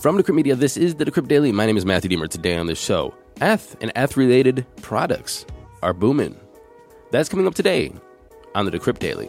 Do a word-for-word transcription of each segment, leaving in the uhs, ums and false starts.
From Decrypt Media, this is the Decrypt Daily. My name is Matthew Diemer. Today on this show, E T H and E T H-related products are booming. That's coming up today on the Decrypt Daily.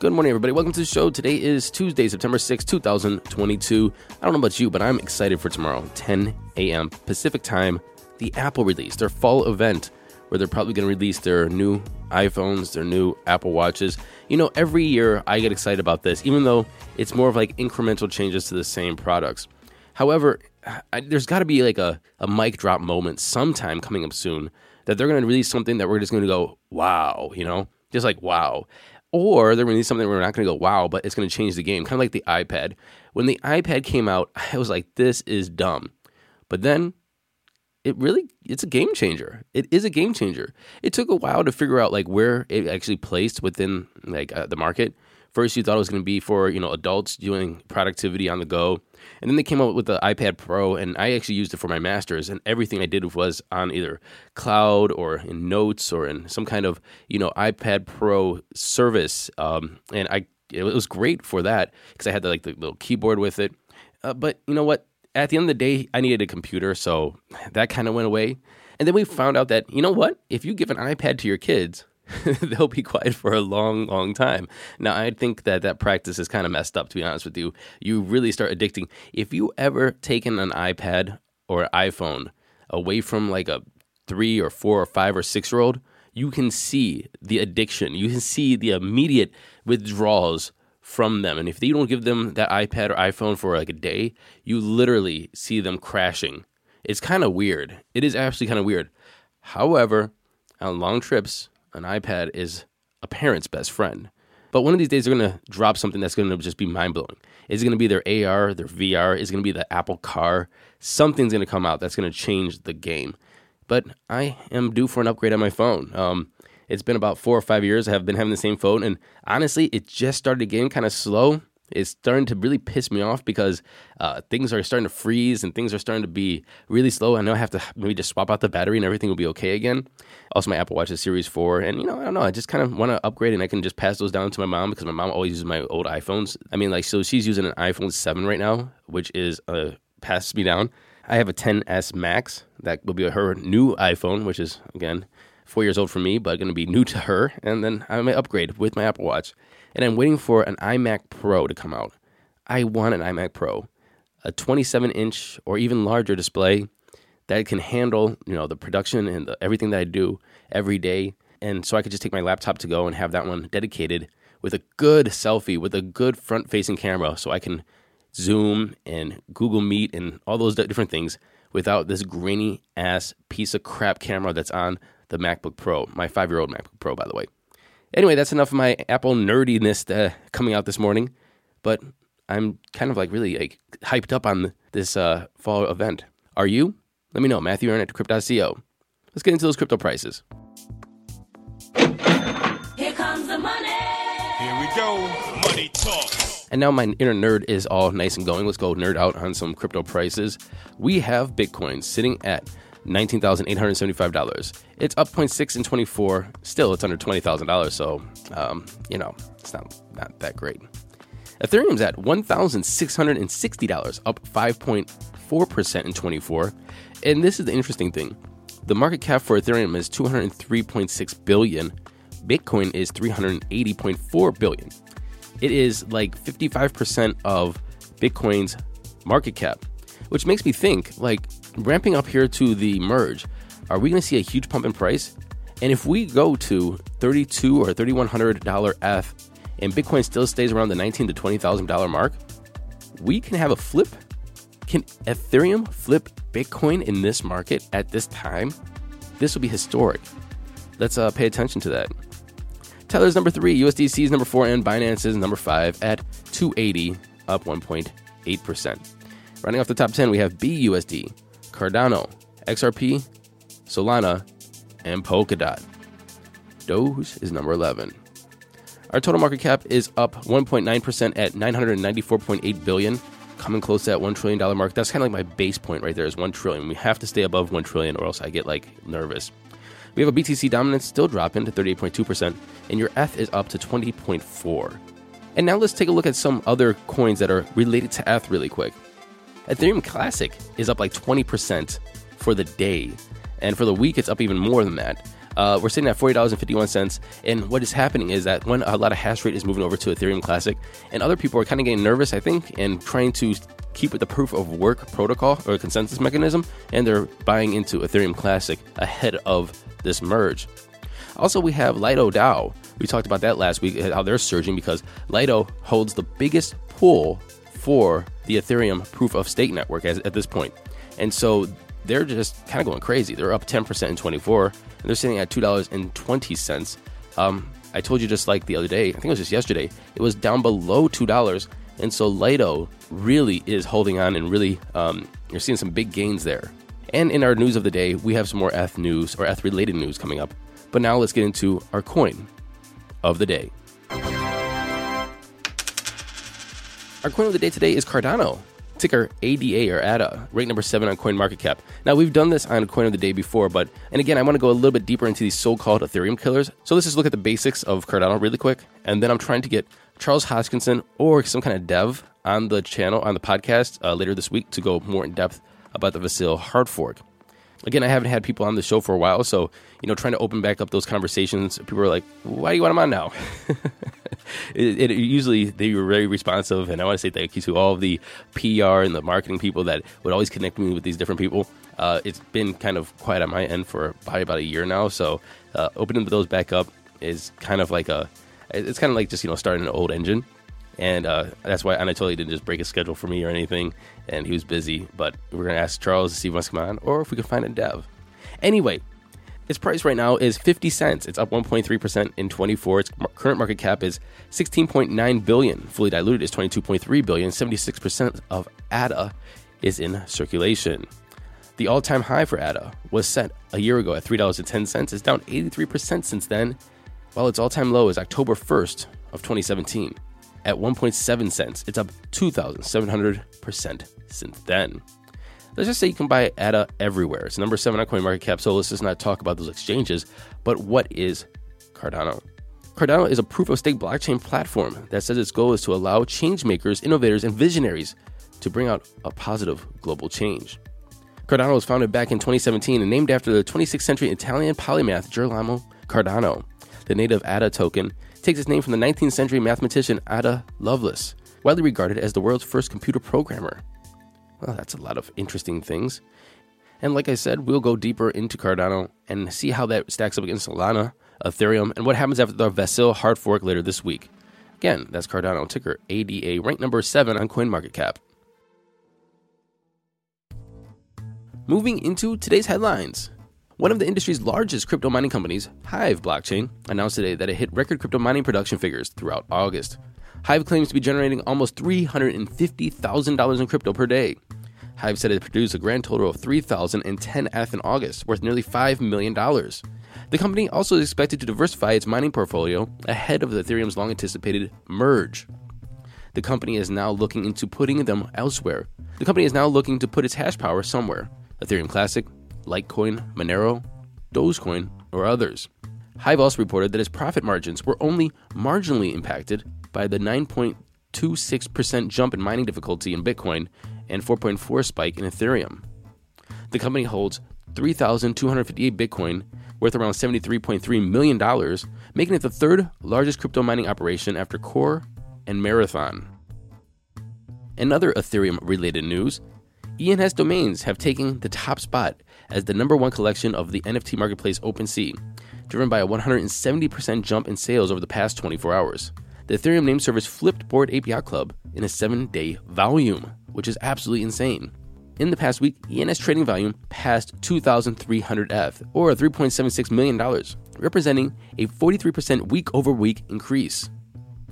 Good morning, everybody. Welcome to the show. Today is Tuesday, September sixth, twenty twenty-two. I don't know about you, but I'm excited for tomorrow, ten a.m. Pacific time. The Apple release, their fall event, where they're probably going to release their new iPhones, their new Apple Watches. You know, every year I get excited about this, even though it's more of like incremental changes to the same products. However, I, there's got to be like a, a mic drop moment sometime coming up soon that they're going to release something that we're just going to go, wow, you know, just like, wow. Or they're going to release something where we're not going to go, wow, but it's going to change the game. Kind of like the iPad. When the iPad came out, I was like, this is dumb. But then it really, it's a game changer. It is a game changer. It took a while to figure out like where it actually placed within like uh, the market. First, you thought it was going to be for, you know, adults doing productivity on the go. And then they came out with the iPad Pro, and I actually used it for my master's, and everything I did was on either cloud or in notes or in some kind of, you know, iPad Pro service. Um, and I it was great for that because I had the, like the little keyboard with it. Uh, but you know what? At the end of the day, I needed a computer, so that kind of went away. And then we found out that, you know what? If you give an iPad to your kids, they'll be quiet for a long, long time. Now, I think that that practice is kind of messed up, to be honest with you. You really start addicting. If you ever taken an iPad or an iPhone away from like a three or four or five or six-year-old, you can see the addiction. You can see the immediate withdrawals from them. And if you don't give them that iPad or iPhone for like a day, you literally see them crashing. It's kind of weird. It is actually kind of weird. However, on long trips, an iPad is a parent's best friend. But one of these days, they're going to drop something that's going to just be mind-blowing. It's going to be their A R, their V R. It's going to be the Apple Car. Something's going to come out that's going to change the game. But I am due for an upgrade on my phone. Um, it's been about four or five years I have been having the same phone. And honestly, it just started getting kind of slow. It's starting to really piss me off because uh, things are starting to freeze and things are starting to be really slow. I know I have to maybe just swap out the battery and everything will be okay again. Also, my Apple Watch is Series four. And, you know, I don't know. I just kind of want to upgrade and I can just pass those down to my mom because my mom always uses my old iPhones. I mean, like, so she's using an iPhone seven right now, which is uh, passed me down. I have a X S Max. That will be her new iPhone, which is, again, four years old for me, but going to be new to her. And then I may upgrade with my Apple Watch. And I'm waiting for an iMac Pro to come out. I want an iMac Pro, a twenty-seven inch or even larger display that can handle, you know, the production and the, everything that I do every day. And so I could just take my laptop to go and have that one dedicated with a good selfie, with a good front-facing camera, so I can Zoom and Google Meet and all those different things without this grainy-ass piece of crap camera that's on the MacBook Pro, my five-year-old MacBook Pro, by the way. Anyway, that's enough of my Apple nerdiness uh, coming out this morning, but I'm kind of like really like hyped up on this uh, fall event. Are you? Let me know. Matthew Ernest at Decrypt dot co. Let's get into those crypto prices. Here comes the money. Here we go. Money talk. And now my inner nerd is all nice and going. Let's go nerd out on some crypto prices. We have Bitcoin sitting at nineteen thousand eight hundred seventy-five dollars. It's up zero point six in twenty-four. Still, it's under twenty thousand dollars, so, um, you know, it's not, not that great. Ethereum's at one thousand six hundred sixty dollars, up five point four percent in twenty-four. And this is the interesting thing. The market cap for Ethereum is two hundred three point six billion dollars. Bitcoin is three hundred eighty point four billion dollars. It is like fifty-five percent of Bitcoin's market cap, which makes me think, like, ramping up here to the merge, are we going to see a huge pump in price? And if we go to thirty-two or thirty-one hundred dollars E T H and Bitcoin still stays around the nineteen thousand dollars to twenty thousand dollars mark, we can have a flip. Can Ethereum flip Bitcoin in this market at this time? This will be historic. Let's uh, pay attention to that. Tether's number three, U S D C is number four, and Binance is number five at two eighty, up one point eight percent. Rounding off the top ten, we have B U S D, Cardano, X R P, Solana, and Polkadot. DOGE is number eleven. Our total market cap is up one point nine percent at nine hundred ninety-four point eight billion dollars, coming close to that one trillion dollars mark. That's kind of like my base point right there is one trillion dollars. We have to stay above one trillion dollars or else I get like nervous. We have a B T C dominance still dropping to thirty-eight point two percent, and your E T H is up to twenty point four. And now let's take a look at some other coins that are related to E T H really quick. Ethereum Classic is up like twenty percent for the day, and for the week it's up even more than that. Uh, we're sitting at forty dollars and fifty-one cents, and what is happening is that when a lot of hash rate is moving over to Ethereum Classic, and other people are kind of getting nervous, I think, and trying to keep with the proof of work protocol or consensus mechanism, and they're buying into Ethereum Classic ahead of this merge. Also, we have Lido DAO. We talked about that last week, how they're surging because Lido holds the biggest pool for the Ethereum proof of stake network as, at this point. And so they're just kind of going crazy. They're up ten percent in twenty-four, and they're sitting at two dollars and twenty cents. Um, I told you just like the other day, I think it was just yesterday, it was down below two dollars. And so Lido really is holding on, and really um, you're seeing some big gains there. And in our news of the day, we have some more E T H news or E T H related news coming up. But now let's get into our coin of the day. Our coin of the day today is Cardano, ticker A D A or A D A, rate number seven on CoinMarketCap. Now, we've done this on Coin of the Day before, but, and again, I want to go a little bit deeper into these so-called Ethereum killers. So let's just look at the basics of Cardano really quick, and then I'm trying to get Charles Hoskinson or some kind of dev on the channel, on the podcast uh, later this week to go more in depth about the Vasil hard fork. Again, I haven't had people on the show for a while, so, you know, trying to open back up those conversations, people are like, why do you want them on now? it, it usually, they were very responsive, and I want to say thank you to all of the P R and the marketing people that would always connect me with these different people. Uh, it's been kind of quiet on my end for probably about a year now, so uh, opening those back up is kind of like a, it's kind of like just, you know, starting an old engine. And uh, that's why Anatoly didn't just break his schedule for me or anything, and he was busy. But we're going to ask Charles to see if he wants to come on, or if we can find a dev. Anyway, its price right now is fifty cents. It's up one point three percent in twenty-four. Its current market cap is sixteen point nine billion dollars. Fully diluted is twenty-two point three billion dollars. seventy-six percent of A D A is in circulation. The all-time high for A D A was set a year ago at three dollars and ten cents. It's down eighty-three percent since then, while its all-time low is October first of twenty seventeen. At one point seven cents. It's up two thousand seven hundred percent since then. Let's just say you can buy A D A everywhere. It's number seven on CoinMarketCap, so let's just not talk about those exchanges. But what is Cardano? Cardano is a proof-of-stake blockchain platform that says its goal is to allow change makers, innovators, and visionaries to bring out a positive global change. Cardano was founded back in twenty seventeen and named after the twenty-sixth century Italian polymath Girolamo Cardano. The native A D A token takes its name from the nineteenth century mathematician Ada Lovelace, widely regarded as the world's first computer programmer. Well, that's a lot of interesting things. And like I said, we'll go deeper into Cardano and see how that stacks up against Solana, Ethereum, and what happens after the Vasil hard fork later this week. Again, that's Cardano, ticker A D A, ranked number seven on CoinMarketCap. Moving into today's headlines. One of the industry's largest crypto mining companies, Hive Blockchain, announced today that it hit record crypto mining production figures throughout August. Hive claims to be generating almost three hundred fifty thousand dollars in crypto per day. Hive said it produced a grand total of three thousand ten E T H in August, worth nearly five million dollars. The company also is expected to diversify its mining portfolio ahead of Ethereum's long-anticipated merge. The company is now looking into putting them elsewhere. The company is now looking to put its hash power somewhere. Ethereum Classic, Litecoin, Monero, Dogecoin, or others. Hive also reported that its profit margins were only marginally impacted by the nine point two six percent jump in mining difficulty in Bitcoin and four point four percent spike in Ethereum. The company holds three thousand two hundred fifty-eight Bitcoin, worth around seventy-three point three million dollars, making it the third largest crypto mining operation after Core and Marathon. In other Ethereum-related news, E N S domains have taken the top spot as the number one collection of the N F T marketplace OpenSea, driven by a one hundred seventy percent jump in sales over the past twenty-four hours. The Ethereum name service flipped Board Ape Yacht Club in a seven-day volume, which is absolutely insane. In the past week, E N S trading volume passed two thousand three hundred F, or three point seven six million dollars, representing a forty-three percent week-over-week increase.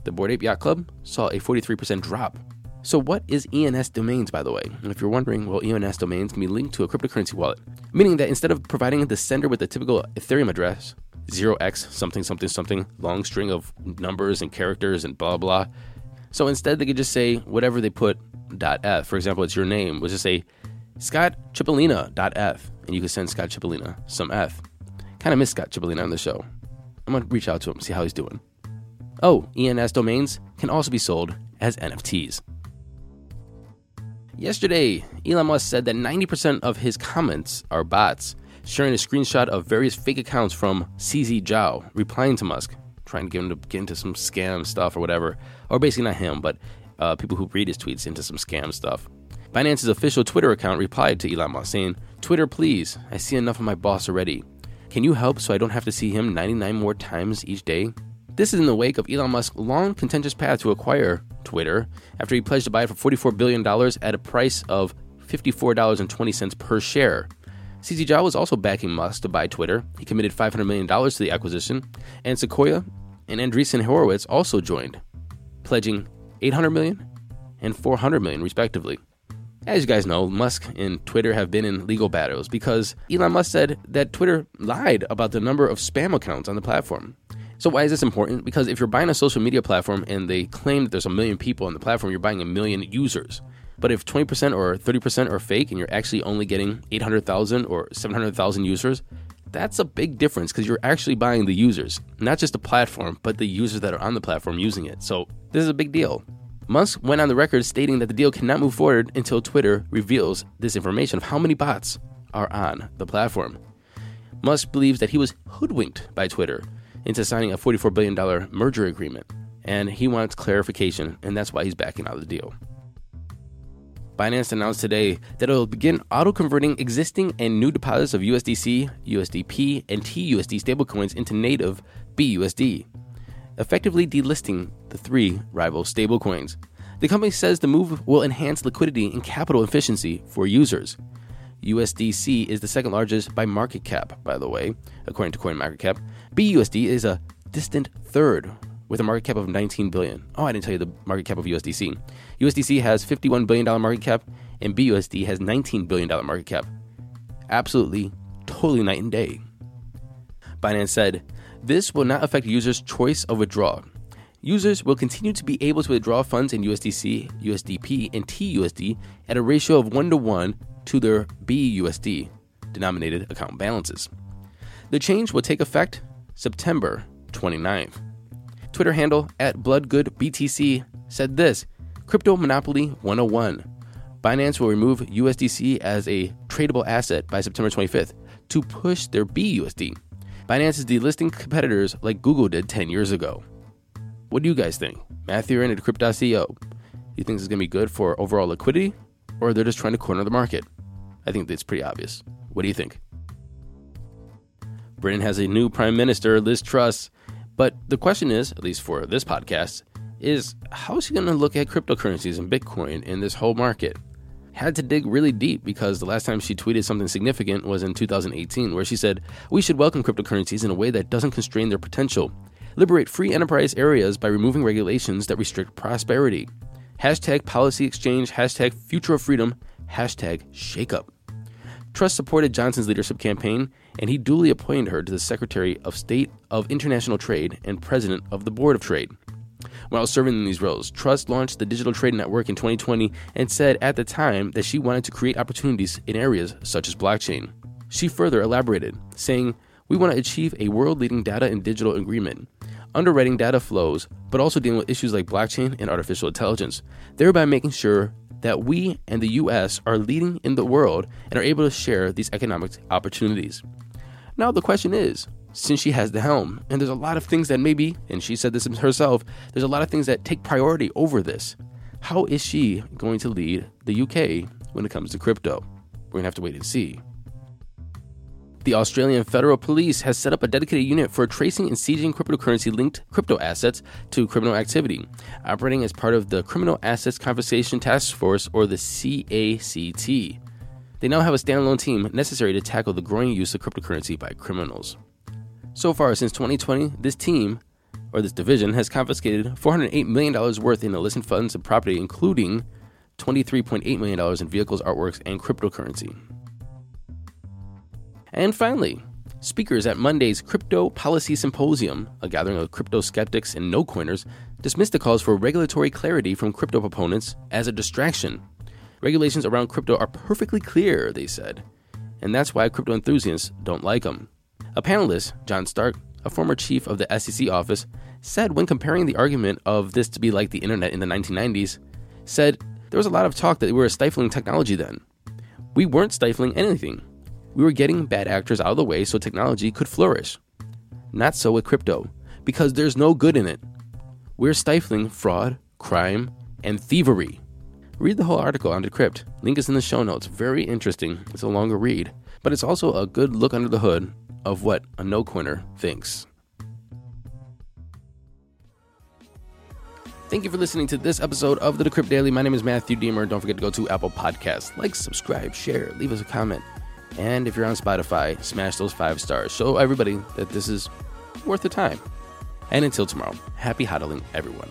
The Board Ape Yacht Club saw a forty-three percent drop. So what is E N S domains, by the way? And if you're wondering, well, E N S domains can be linked to a cryptocurrency wallet, meaning that instead of providing the sender with the typical Ethereum address, zero x something something something, long string of numbers and characters and blah blah, so instead they could just say whatever they put .f. For example, it's your name, was just say Scott Cipollina .f, and you could send Scott Cipollina some F. Kind of miss Scott Cipollina on the show. I'm gonna reach out to him, see how he's doing. Oh, E N S domains can also be sold as N F Ts. Yesterday, Elon Musk said that ninety percent of his comments are bots, sharing a screenshot of various fake accounts from C Z Zhao, replying to Musk, trying to get him to get into some scam stuff or whatever, or basically not him, but uh, people who read his tweets into some scam stuff. Binance's official Twitter account replied to Elon Musk saying, "Twitter, please, I see enough of my boss already. Can you help so I don't have to see him ninety-nine more times each day?" This is in the wake of Elon Musk's long, contentious path to acquire Twitter after he pledged to buy it for forty-four billion dollars at a price of fifty-four dollars and twenty cents per share. C Z Zhao was also backing Musk to buy Twitter. He committed five hundred million dollars to the acquisition, and Sequoia and Andreessen Horowitz also joined, pledging eight hundred million dollars and four hundred million dollars respectively. As you guys know, Musk and Twitter have been in legal battles because Elon Musk said that Twitter lied about the number of spam accounts on the platform. So why is this important? Because if you're buying a social media platform and they claim that there's a million people on the platform, you're buying a million users. But if twenty percent or thirty percent are fake and you're actually only getting eight hundred thousand or seven hundred thousand users, that's a big difference because you're actually buying the users, not just the platform, but the users that are on the platform using it. So this is a big deal. Musk went on the record stating that the deal cannot move forward until Twitter reveals this information of how many bots are on the platform. Musk believes that he was hoodwinked by Twitter into signing a forty-four billion dollars merger agreement, and he wants clarification, and that's why he's backing out of the deal. Binance announced today that it will begin auto-converting existing and new deposits of U S D C, U S D P, and T U S D stablecoins into native B U S D, effectively delisting the three rival stablecoins. The company says the move will enhance liquidity and capital efficiency for users. U S D C is the second largest by market cap, by the way, according to CoinMarketCap. B U S D is a distant third with a market cap of nineteen billion dollars. Oh, I didn't tell you the market cap of U S D C. U S D C has fifty-one billion dollars market cap, and B U S D has nineteen billion dollars market cap. Absolutely, totally night and day. Binance said, "This will not affect users' choice of withdrawal. Users will continue to be able to withdraw funds in U S D C, U S D P, and T U S D at a ratio of one to one to their B U S D denominated account balances." The change will take effect September twenty-ninth. Twitter handle at bloodgoodbtc said this, "Crypto Monopoly one oh one. Binance will remove U S D C as a tradable asset by September twenty-fifth to push their B U S D. Binance is delisting competitors like Google did ten years ago." What do you guys think? Matthew Ernest, Decrypt dot co. You think this is going to be good for overall liquidity, or they're just trying to corner the market? I think that's pretty obvious. What do you think? Britain has a new prime minister, Liz Truss, but the question is, at least for this podcast, is how is she going to look at cryptocurrencies and Bitcoin in this whole market? Had to dig really deep because the last time she tweeted something significant was in two thousand eighteen, where she said, "We should welcome cryptocurrencies in a way that doesn't constrain their potential. Liberate free enterprise areas by removing regulations that restrict prosperity. Hashtag policy exchange, hashtag future of freedom, hashtag shakeup." Truss supported Johnson's leadership campaign, and he duly appointed her to the Secretary of State of International Trade and President of the Board of Trade. While serving in these roles, Truss launched the Digital Trade Network in twenty twenty and said at the time that she wanted to create opportunities in areas such as blockchain. She further elaborated, saying, "We want to achieve a world-leading data and digital agreement, underwriting data flows, but also dealing with issues like blockchain and artificial intelligence, thereby making sure that we and the U S are leading in the world and are able to share these economic opportunities." Now the question is, since she has the helm, and there's a lot of things that maybe, and she said this herself, there's a lot of things that take priority over this. How is she going to lead the U K when it comes to crypto? We're going to have to wait and see. The Australian Federal Police has set up a dedicated unit for tracing and seizing cryptocurrency-linked crypto assets to criminal activity, operating as part of the Criminal Assets Confiscation Task Force, or the C A C T. They now have a standalone team necessary to tackle the growing use of cryptocurrency by criminals. So far since twenty twenty, this team, or this division, has confiscated four hundred eight million dollars worth in illicit funds and property, including twenty-three point eight million dollars in vehicles, artworks, and cryptocurrency. And finally, speakers at Monday's Crypto Policy Symposium, a gathering of crypto skeptics and no-coiners, dismissed the calls for regulatory clarity from crypto proponents as a distraction. Regulations around crypto are perfectly clear, they said, and that's why crypto enthusiasts don't like them. A panelist, John Stark, a former chief of the S E C office, said when comparing the argument of this to be like the internet in the nineteen nineties, said, "There was a lot of talk that we were stifling technology then. We weren't stifling anything. We were getting bad actors out of the way so technology could flourish. Not so with crypto, because there's no good in it. We're stifling fraud, crime, and thievery." Read the whole article on Decrypt. Link is in the show notes. Very interesting. It's a longer read, but it's also a good look under the hood of what a no-coiner thinks. Thank you for listening to this episode of the Decrypt Daily. My name is Matthew Diemer. Don't forget to go to Apple Podcasts. Like, subscribe, share, leave us a comment. And if you're on Spotify, smash those five stars. Show everybody that this is worth the time. And until tomorrow, happy hodling, everyone.